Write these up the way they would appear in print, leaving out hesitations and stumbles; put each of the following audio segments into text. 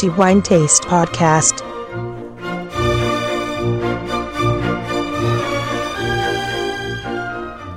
to Wine Taste Podcast.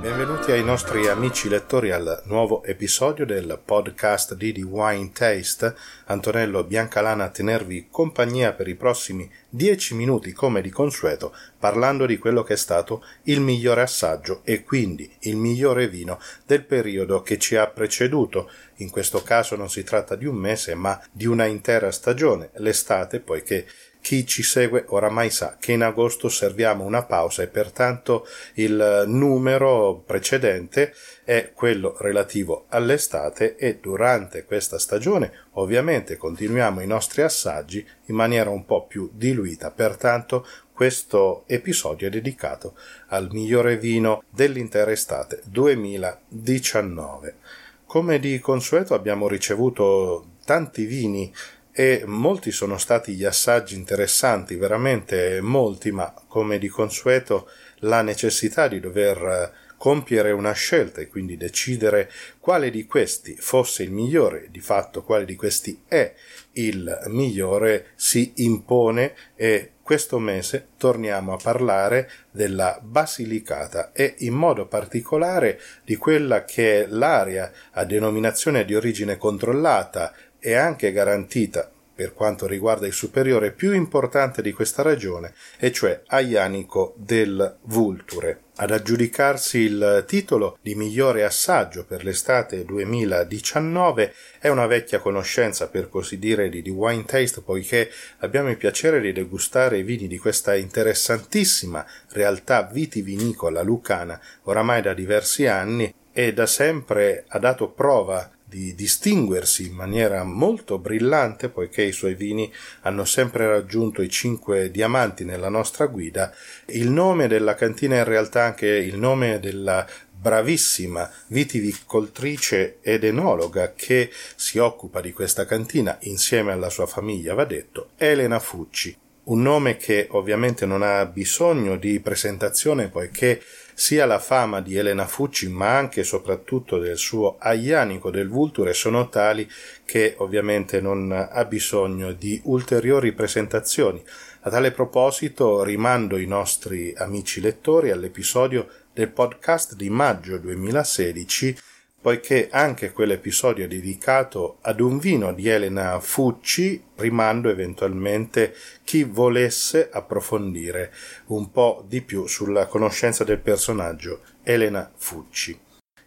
Benvenuti ai nostri amici lettori al nuovo episodio del podcast di The Wine Taste. Antonello Biancalana a tenervi compagnia per i prossimi 10 minuti come di consueto, parlando di quello che è stato il migliore assaggio e quindi il migliore vino del periodo che ci ha preceduto. In questo caso non si tratta di un mese ma di una intera stagione, l'estate, poiché chi ci segue oramai sa che in agosto serviamo una pausa e pertanto il numero precedente è quello relativo all'estate e durante questa stagione ovviamente continuiamo i nostri assaggi in maniera un po' più diluita, pertanto questo episodio è dedicato al migliore vino dell'intera estate 2019. Come di consueto abbiamo ricevuto tanti vini e molti sono stati gli assaggi interessanti, veramente molti, ma come di consueto la necessità di dover compiere una scelta e quindi decidere quale di questi fosse il migliore, di fatto quale di questi è il migliore, si impone e questo mese torniamo a parlare della Basilicata e in modo particolare di quella che è l'area a denominazione di origine controllata e anche garantita per quanto riguarda il superiore più importante di questa regione, e cioè Aglianico del Vulture. Ad aggiudicarsi il titolo di migliore assaggio per l'estate 2019 è una vecchia conoscenza, per così dire, di Wine Taste, poiché abbiamo il piacere di degustare i vini di questa interessantissima realtà vitivinicola lucana oramai da diversi anni, e da sempre ha dato prova di distinguersi in maniera molto brillante, poiché i suoi vini hanno sempre raggiunto i 5 diamanti nella nostra guida. Il nome della cantina è in realtà anche il nome della bravissima vitivicoltrice ed enologa che si occupa di questa cantina insieme alla sua famiglia, va detto, Elena Fucci. Un nome che ovviamente non ha bisogno di presentazione, poiché sia la fama di Elena Fucci ma anche e soprattutto del suo Aglianico del Vulture sono tali che ovviamente non ha bisogno di ulteriori presentazioni. A tale proposito rimando i nostri amici lettori all'episodio del podcast di maggio 2016, poiché anche quell'episodio è dedicato ad un vino di Elena Fucci. Rimando eventualmente chi volesse approfondire un po' di più sulla conoscenza del personaggio Elena Fucci.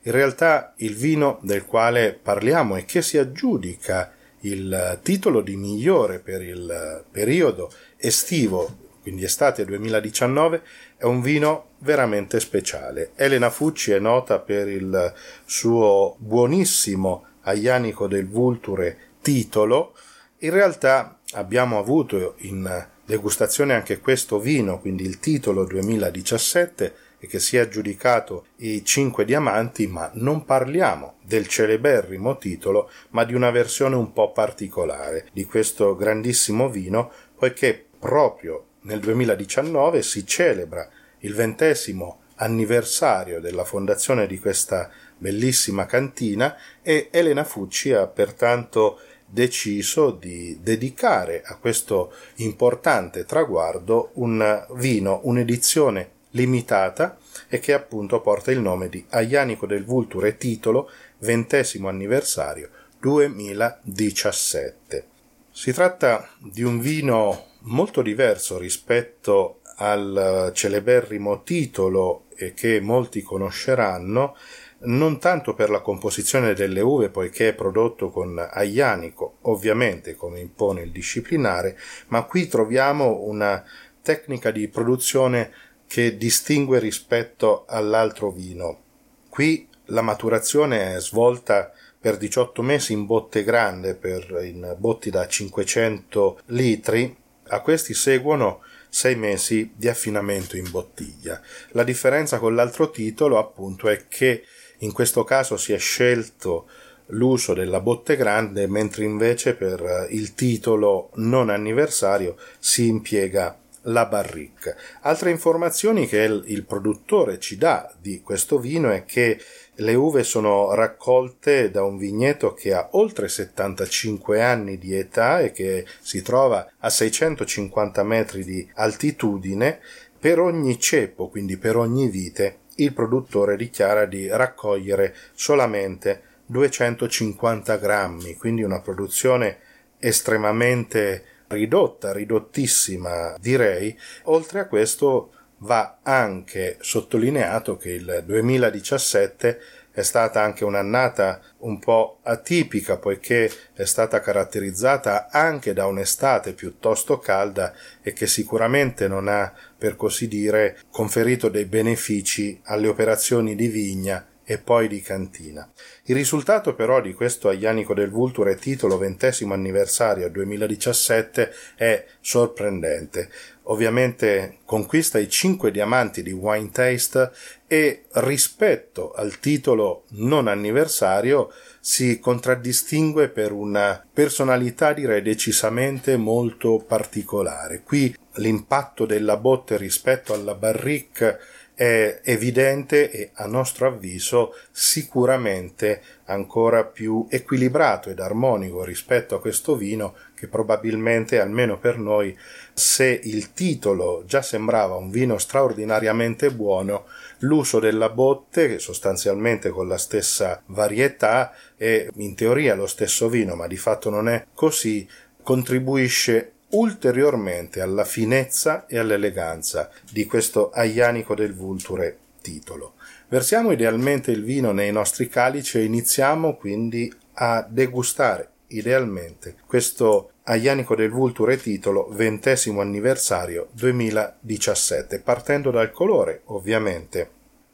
In realtà il vino del quale parliamo e che si aggiudica il titolo di migliore per il periodo estivo, quindi estate 2019, è un vino veramente speciale. Elena Fucci è nota per il suo buonissimo Aglianico del Vulture titolo. In realtà abbiamo avuto in degustazione anche questo vino, quindi il titolo 2017, e che si è aggiudicato i 5 diamanti, ma non parliamo del celeberrimo titolo, ma di una versione un po' particolare di questo grandissimo vino, poiché proprio nel 2019 si celebra il 20° anniversario della fondazione di questa bellissima cantina e Elena Fucci ha pertanto deciso di dedicare a questo importante traguardo un vino, un'edizione limitata e che appunto porta il nome di Aglianico del Vulture titolo 20° anniversario 2017. Si tratta di un vino molto diverso rispetto al celeberrimo titolo che molti conosceranno, non tanto per la composizione delle uve, poiché è prodotto con aglianico, ovviamente come impone il disciplinare, ma qui troviamo una tecnica di produzione che distingue rispetto all'altro vino. Qui la maturazione è svolta per 18 mesi in botte grande, in botti da 500 litri, a questi seguono 6 mesi di affinamento in bottiglia. La differenza con l'altro titolo appunto è che in questo caso si è scelto l'uso della botte grande, mentre invece per il titolo non anniversario si impiega la barrique. Altre informazioni che il produttore ci dà di questo vino è che le uve sono raccolte da un vigneto che ha oltre 75 anni di età e che si trova a 650 metri di altitudine. Per ogni ceppo, quindi per ogni vite, il produttore dichiara di raccogliere solamente 250 grammi, quindi una produzione estremamente ridotta, ridottissima direi. Oltre a questo va anche sottolineato che il 2017 è stata anche un'annata un po' atipica, poiché è stata caratterizzata anche da un'estate piuttosto calda e che sicuramente non ha, per così dire, conferito dei benefici alle operazioni di vigna e poi di cantina. Il risultato però di questo Aglianico del Vulture titolo 20° anniversario 2017 è sorprendente. Ovviamente conquista i 5 diamanti di Wine Taste e rispetto al titolo non anniversario si contraddistingue per una personalità direi decisamente molto particolare. Qui l'impatto della botte rispetto alla barrique è evidente e a nostro avviso sicuramente ancora più equilibrato ed armonico rispetto a questo vino che probabilmente, almeno per noi, se il titolo già sembrava un vino straordinariamente buono, l'uso della botte, che sostanzialmente con la stessa varietà è in teoria lo stesso vino ma di fatto non è così, contribuisce ulteriormente alla finezza e all'eleganza di questo Aglianico del Vulture titolo. Versiamo idealmente il vino nei nostri calici e iniziamo quindi a degustare idealmente questo Aglianico del Vulture titolo 20° anniversario 2017, partendo dal colore ovviamente.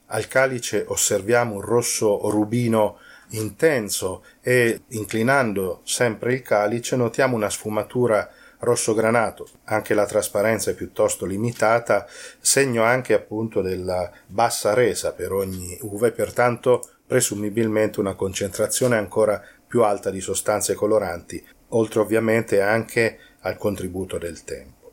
Al calice osserviamo un rosso rubino intenso e inclinando sempre il calice notiamo una sfumatura rosso granato, anche la trasparenza è piuttosto limitata, segno anche appunto della bassa resa per ogni uva e pertanto presumibilmente una concentrazione ancora più alta di sostanze coloranti, oltre ovviamente anche al contributo del tempo.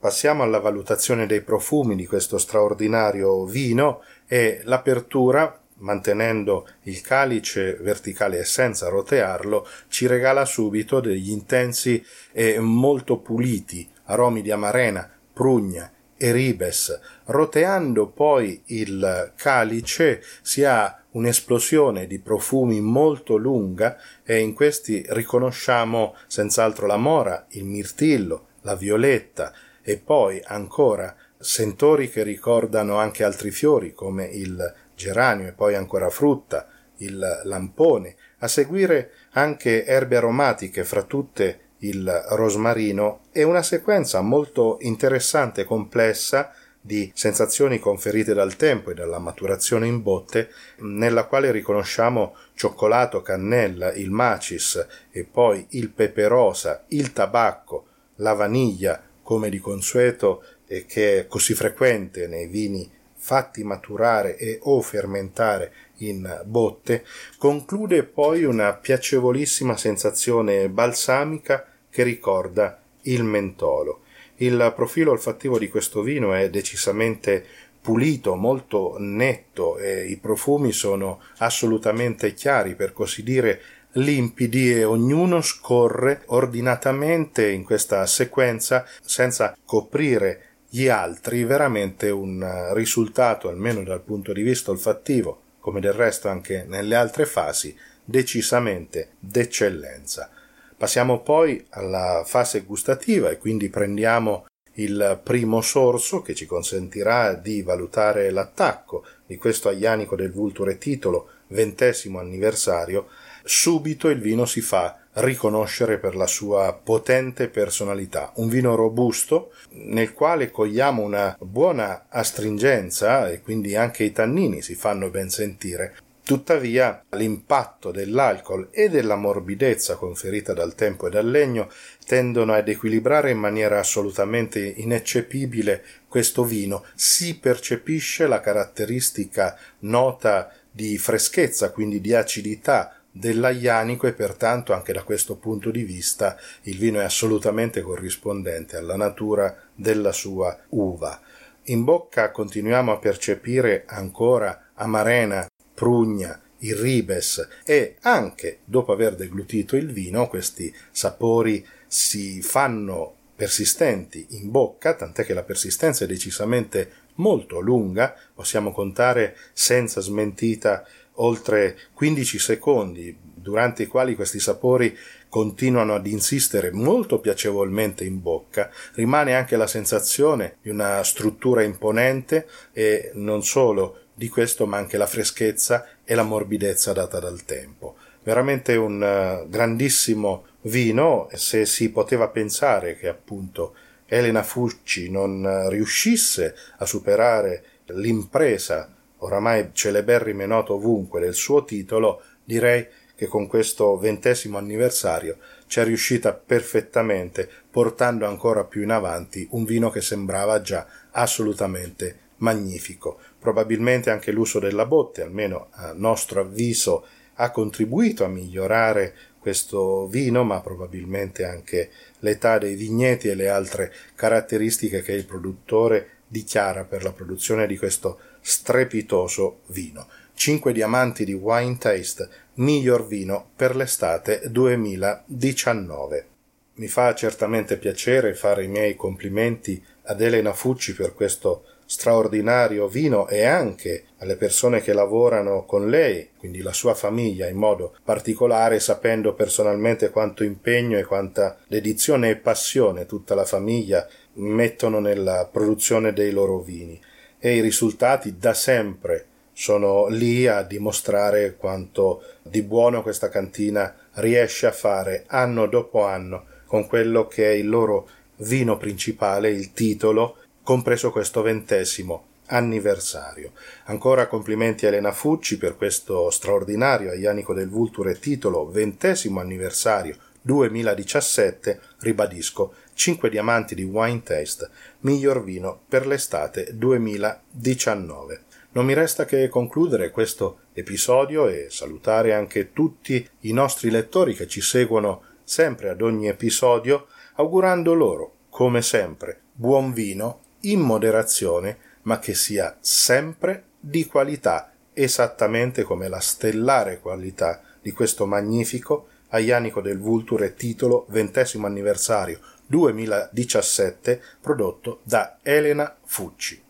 Passiamo alla valutazione dei profumi di questo straordinario vino e l'apertura, mantenendo il calice verticale e senza rotearlo, ci regala subito degli intensi e molto puliti aromi di amarena, prugna e ribes. Roteando poi il calice si ha un'esplosione di profumi molto lunga e in questi riconosciamo senz'altro la mora, il mirtillo, la violetta e poi ancora sentori che ricordano anche altri fiori come il geranio e poi ancora frutta, il lampone, a seguire anche erbe aromatiche, fra tutte il rosmarino, e una sequenza molto interessante e complessa di sensazioni conferite dal tempo e dalla maturazione in botte, nella quale riconosciamo cioccolato, cannella, il macis e poi il pepe rosa, il tabacco, la vaniglia, come di consueto e che è così frequente nei vini fatti maturare e o fermentare in botte. Conclude poi una piacevolissima sensazione balsamica che ricorda il mentolo. Il profilo olfattivo di questo vino è decisamente pulito, molto netto e i profumi sono assolutamente chiari, per così dire limpidi, e ognuno scorre ordinatamente in questa sequenza senza coprire gli altri. Veramente un risultato, almeno dal punto di vista olfattivo, come del resto anche nelle altre fasi, decisamente d'eccellenza. Passiamo poi alla fase gustativa e quindi prendiamo il primo sorso che ci consentirà di valutare l'attacco di questo Aglianico del Vulture titolo 20° anniversario. Subito il vino si fa riconoscere per la sua potente personalità, un vino robusto nel quale cogliamo una buona astringenza e quindi anche i tannini si fanno ben sentire. Tuttavia l'impatto dell'alcol e della morbidezza conferita dal tempo e dal legno tendono ad equilibrare in maniera assolutamente ineccepibile questo vino. Si percepisce la caratteristica nota di freschezza, quindi di acidità dell'aglianico e pertanto anche da questo punto di vista il vino è assolutamente corrispondente alla natura della sua uva. In bocca continuiamo a percepire ancora amarena, prugna, irribes e anche dopo aver deglutito il vino questi sapori si fanno persistenti in bocca, tant'è che la persistenza è decisamente molto lunga, possiamo contare senza smentita oltre 15 secondi durante i quali questi sapori continuano ad insistere molto piacevolmente in bocca. Rimane anche la sensazione di una struttura imponente e non solo di questo ma anche la freschezza e la morbidezza data dal tempo. Veramente un grandissimo vino. Se si poteva pensare che appunto Elena Fucci non riuscisse a superare l'impresa oramai celeberrima e nota ovunque del suo titolo, direi che con questo 20° anniversario ci è riuscita perfettamente, portando ancora più in avanti un vino che sembrava già assolutamente magnifico. Probabilmente anche l'uso della botte, almeno a nostro avviso, ha contribuito a migliorare questo vino, ma probabilmente anche l'età dei vigneti e le altre caratteristiche che il produttore dichiara per la produzione di questo strepitoso vino. 5 diamanti di Wine Taste, miglior vino per l'estate 2019. Mi fa certamente piacere fare i miei complimenti ad Elena Fucci per questo straordinario vino e anche alle persone che lavorano con lei, quindi la sua famiglia in modo particolare, sapendo personalmente quanto impegno e quanta dedizione e passione tutta la famiglia mettono nella produzione dei loro vini. E i risultati da sempre sono lì a dimostrare quanto di buono questa cantina riesce a fare anno dopo anno con quello che è il loro vino principale, il titolo, compreso questo 20° anniversario. Ancora complimenti a Elena Fucci per questo straordinario Aglianico del Vulture titolo 20° anniversario 2017, ribadisco, 5 diamanti di Wine Taste, miglior vino per l'estate 2019. Non mi resta che concludere questo episodio e salutare anche tutti i nostri lettori che ci seguono sempre ad ogni episodio, augurando loro, come sempre, buon vino in moderazione, ma che sia sempre di qualità, esattamente come la stellare qualità di questo magnifico Aglianico del Vulture titolo 20° anniversario 2017 prodotto da Elena Fucci.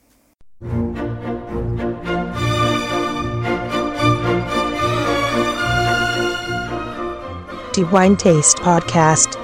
The Wine Taste Podcast.